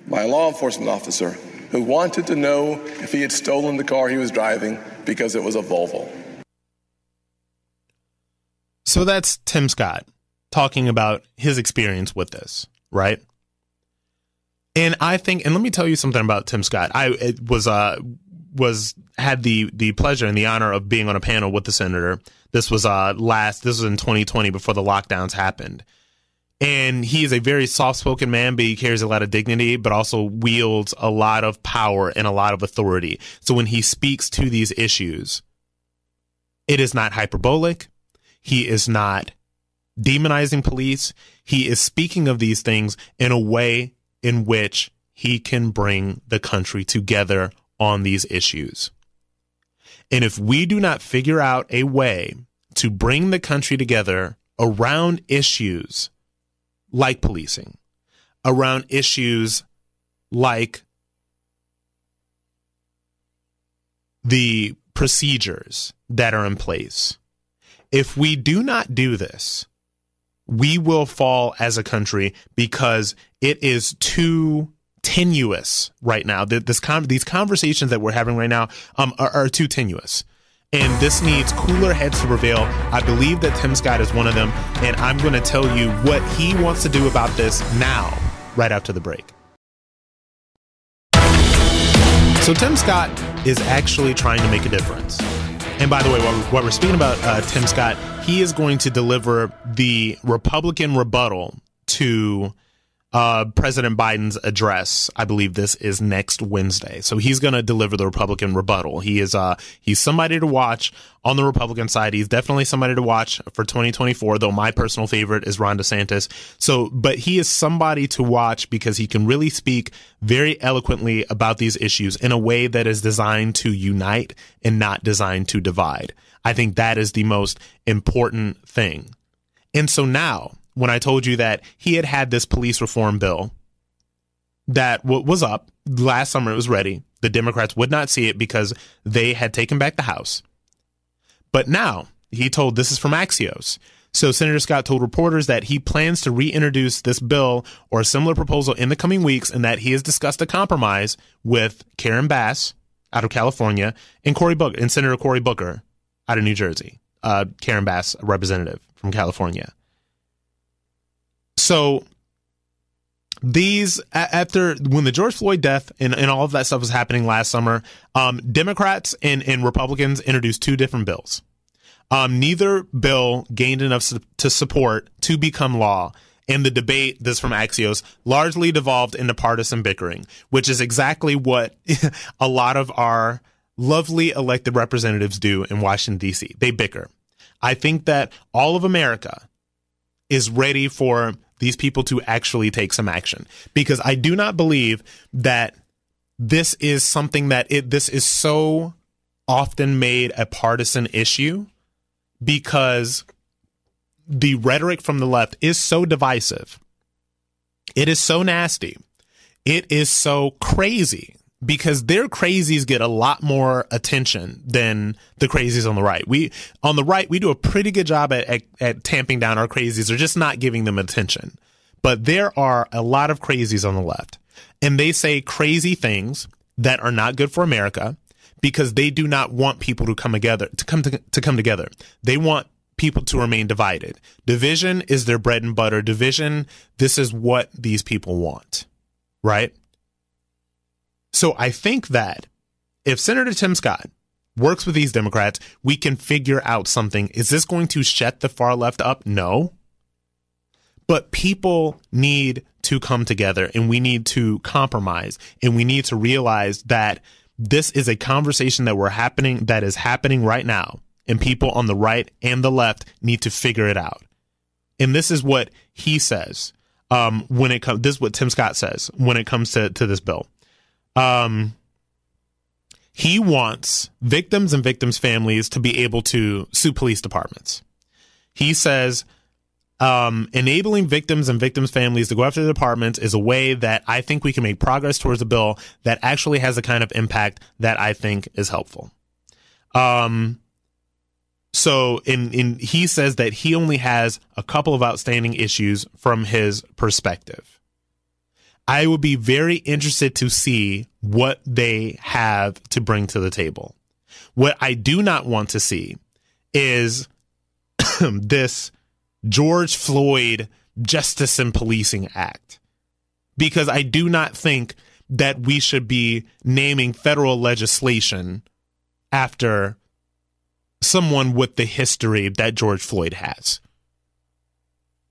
by a law enforcement officer who wanted to know if he had stolen the car he was driving because it was a Volvo. So that's Tim Scott talking about his experience with this, right? And I think, and let me tell you something about Tim Scott. I had the pleasure and the honor of being on a panel with the senator. This was in 2020 before the lockdowns happened. And he is a very soft-spoken man, but he carries a lot of dignity, but also wields a lot of power and a lot of authority. So when he speaks to these issues, it is not hyperbolic. He is not demonizing police. He is speaking of these things in a way in which he can bring the country together on these issues. And if we do not figure out a way to bring the country together around issues like policing, around issues like the procedures that are in place. If we do not do this, we will fall as a country because it is too tenuous right now. These conversations that we're having right now are too tenuous. And this needs cooler heads to prevail. I believe that Tim Scott is one of them, and I'm going to tell you what he wants to do about this now, right after the break. So Tim Scott is actually trying to make a difference. And by the way, while we're speaking about Tim Scott, he is going to deliver the Republican rebuttal to President Biden's address. I believe this is next Wednesday. So he's going to deliver the Republican rebuttal. He is he's somebody to watch on the Republican side. He's definitely somebody to watch for 2024, though my personal favorite is Ron DeSantis. So, but he is somebody to watch because he can really speak very eloquently about these issues in a way that is designed to unite and not designed to divide. I think that is the most important thing. And so now, when I told you that he had this police reform bill that was up last summer, it was ready. The Democrats would not see it because they had taken back the House. But now he told, this is from Axios. So Senator Scott told reporters that he plans to reintroduce this bill or a similar proposal in the coming weeks and that he has discussed a compromise with Karen Bass out of California and Cory Booker and Senator Cory Booker out of New Jersey, Karen Bass, a representative from California. So when the George Floyd death and all of that stuff was happening last summer, Democrats and Republicans introduced two different bills. Neither bill gained enough to support to become law. And the debate, this from Axios, largely devolved into partisan bickering, which is exactly what a lot of our lovely elected representatives do in Washington, D.C. They bicker. I think that all of America is ready for these people to actually take some action, because I do not believe that this is something that this is so often made a partisan issue, because the rhetoric from the left is so divisive. It is so nasty. It is so crazy, because their crazies get a lot more attention than the crazies on the right. We do a pretty good job at tamping down our crazies or just not giving them attention. But there are a lot of crazies on the left, and they say crazy things that are not good for America because they do not want people to come together, to come together. They want people to remain divided. Division is their bread and butter. Division, this is what these people want, right? So I think that if Senator Tim Scott works with these Democrats, we can figure out something. Is this going to shut the far left up? No. But people need to come together, and we need to compromise, and we need to realize that this is a conversation that is happening right now, and people on the right and the left need to figure it out. And this is what he says this is what Tim Scott says when it comes to this bill. He wants victims and victims' families to be able to sue police departments. He says, enabling victims and victims' families to go after the departments is a way that I think we can make progress towards a bill that actually has the kind of impact that I think is helpful. So in he says that he only has a couple of outstanding issues from his perspective. I would be very interested to see what they have to bring to the table. What I do not want to see is this George Floyd Justice and Policing Act, because I do not think that we should be naming federal legislation after someone with the history that George Floyd has.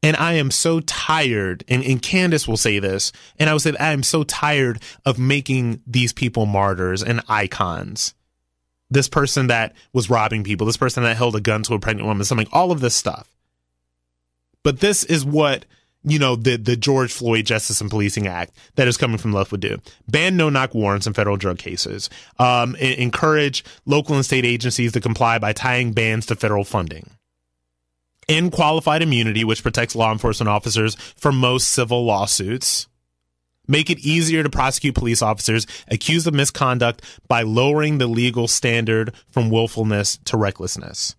And I am so tired, and Candace will say this, and I will say that I am so tired of making these people martyrs and icons. This person that was robbing people, this person that held a gun to a pregnant woman, something, all of this stuff. But this is what, you know, the George Floyd Justice and Policing Act that is coming from left would do. Ban no-knock warrants in federal drug cases. Encourage local and state agencies to comply by tying bans to federal funding. End qualified immunity, which protects law enforcement officers from most civil lawsuits. Make it easier to prosecute police officers accused of misconduct by lowering the legal standard from willfulness to recklessness.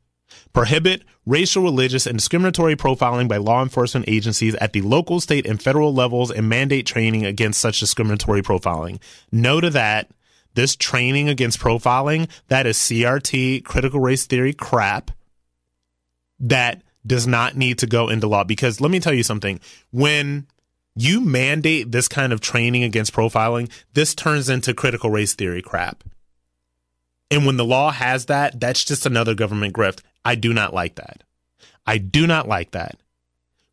Prohibit racial, religious, and discriminatory profiling by law enforcement agencies at the local, state, and federal levels, and mandate training against such discriminatory profiling. No to that. This training against profiling, that is CRT, critical race theory crap, that does not need to go into law. Because let me tell you something. When you mandate this kind of training against profiling, this turns into critical race theory crap. And when the law has that, that's just another government grift. I do not like that. I do not like that.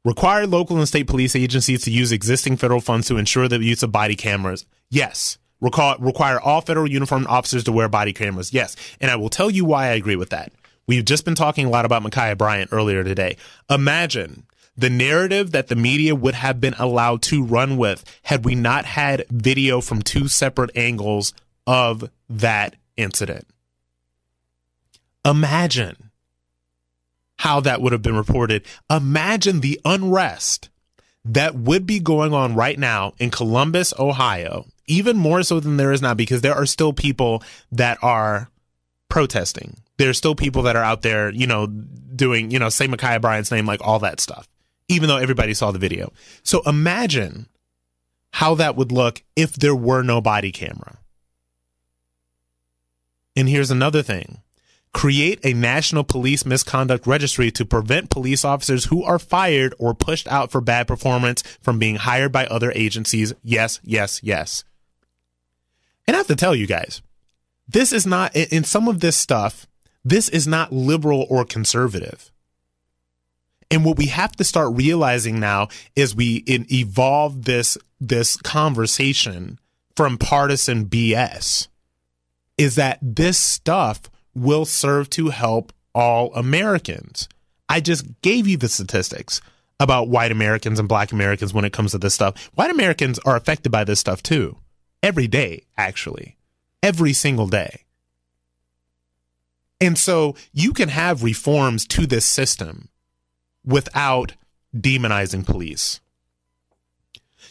Require local and state police agencies to use existing federal funds to ensure the use of body cameras. Yes. Require all federal uniformed officers to wear body cameras. Yes. And I will tell you why I agree with that. We've just been talking a lot about Ma'Khia Bryant earlier today. Imagine the narrative that the media would have been allowed to run with had we not had video from two separate angles of that incident. Imagine how that would have been reported. Imagine the unrest that would be going on right now in Columbus, Ohio, even more so than there is now, because there are still people that are protesting. There's still people that are out there, you know, doing, you know, say Ma'Khia Bryant's name, like all that stuff, even though everybody saw the video. So imagine how that would look if there were no body camera. And here's another thing. Create a national police misconduct registry to prevent police officers who are fired or pushed out for bad performance from being hired by other agencies. Yes, yes, yes. And I have to tell you guys, this is not, in some of this stuff, this is not liberal or conservative. And what we have to start realizing now is we evolve this conversation from partisan BS, is that this stuff will serve to help all Americans. I just gave you the statistics about white Americans and black Americans when it comes to this stuff. White Americans are affected by this stuff too. Every day, actually. Every single day. And so you can have reforms to this system without demonizing police.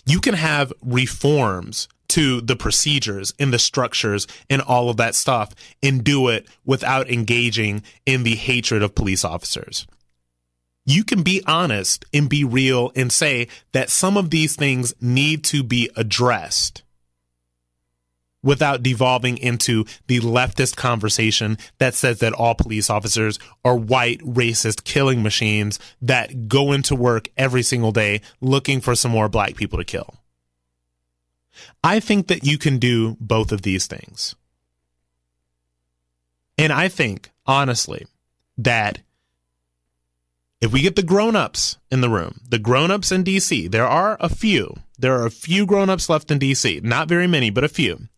You can have reforms to the procedures and the structures and all of that stuff, and do it without engaging in the hatred of police officers. You can be honest and be real and say that some of these things need to be addressed without devolving into the leftist conversation that says that all police officers are white, racist killing machines that go into work every single day looking for some more black people to kill. I think that you can do both of these things. And I think, honestly, that if we get the grown-ups in the room, the grown-ups in D.C., there are a few grown-ups left in D.C., not very many, but a few.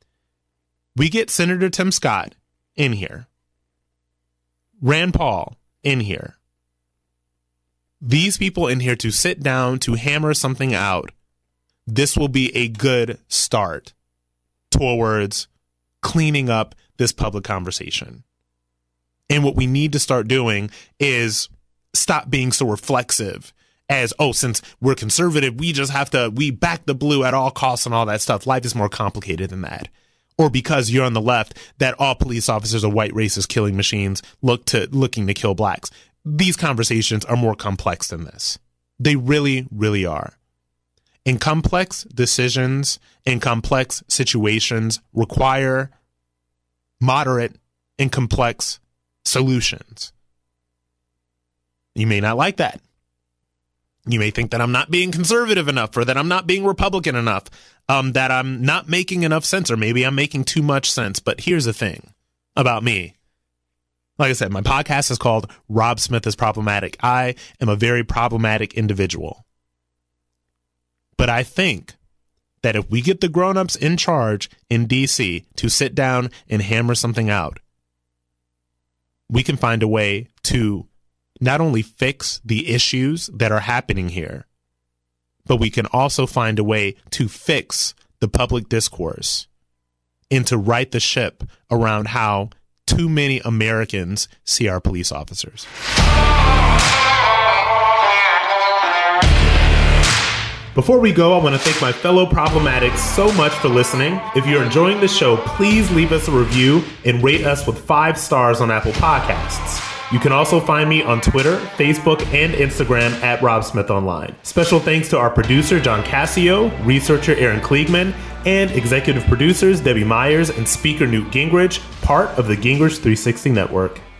We get Senator Tim Scott in here, Rand Paul in here, these people in here to sit down, to hammer something out. This will be a good start towards cleaning up this public conversation. And what we need to start doing is stop being so reflexive as, oh, since we're conservative, we back the blue at all costs and all that stuff. Life is more complicated than that. or because you're on the left, that all police officers are white racist killing machines looking to kill blacks. These conversations are more complex than this. They really, really are. And complex decisions and complex situations require moderate and complex solutions. You may not like that. You may think that I'm not being conservative enough, or that I'm not being Republican enough, that I'm not making enough sense, or maybe I'm making too much sense. But here's the thing about me. Like I said, my podcast is called Rob Smith is Problematic. I am a very problematic individual. But I think that if we get the grown-ups in charge in D.C. to sit down and hammer something out, we can find a way to not only fix the issues that are happening here, but we can also find a way to fix the public discourse and to right the ship around how too many Americans see our police officers. Before we go, I want to thank my fellow problematics so much for listening. If you're enjoying the show, please leave us a review and rate us with 5 stars on Apple Podcasts. You can also find me on Twitter, Facebook, and Instagram at Rob Smith Online. Special thanks to our producer, John Cassio, researcher Aaron Kliegman, and executive producers Debbie Myers and speaker Newt Gingrich, part of the Gingrich 360 Network.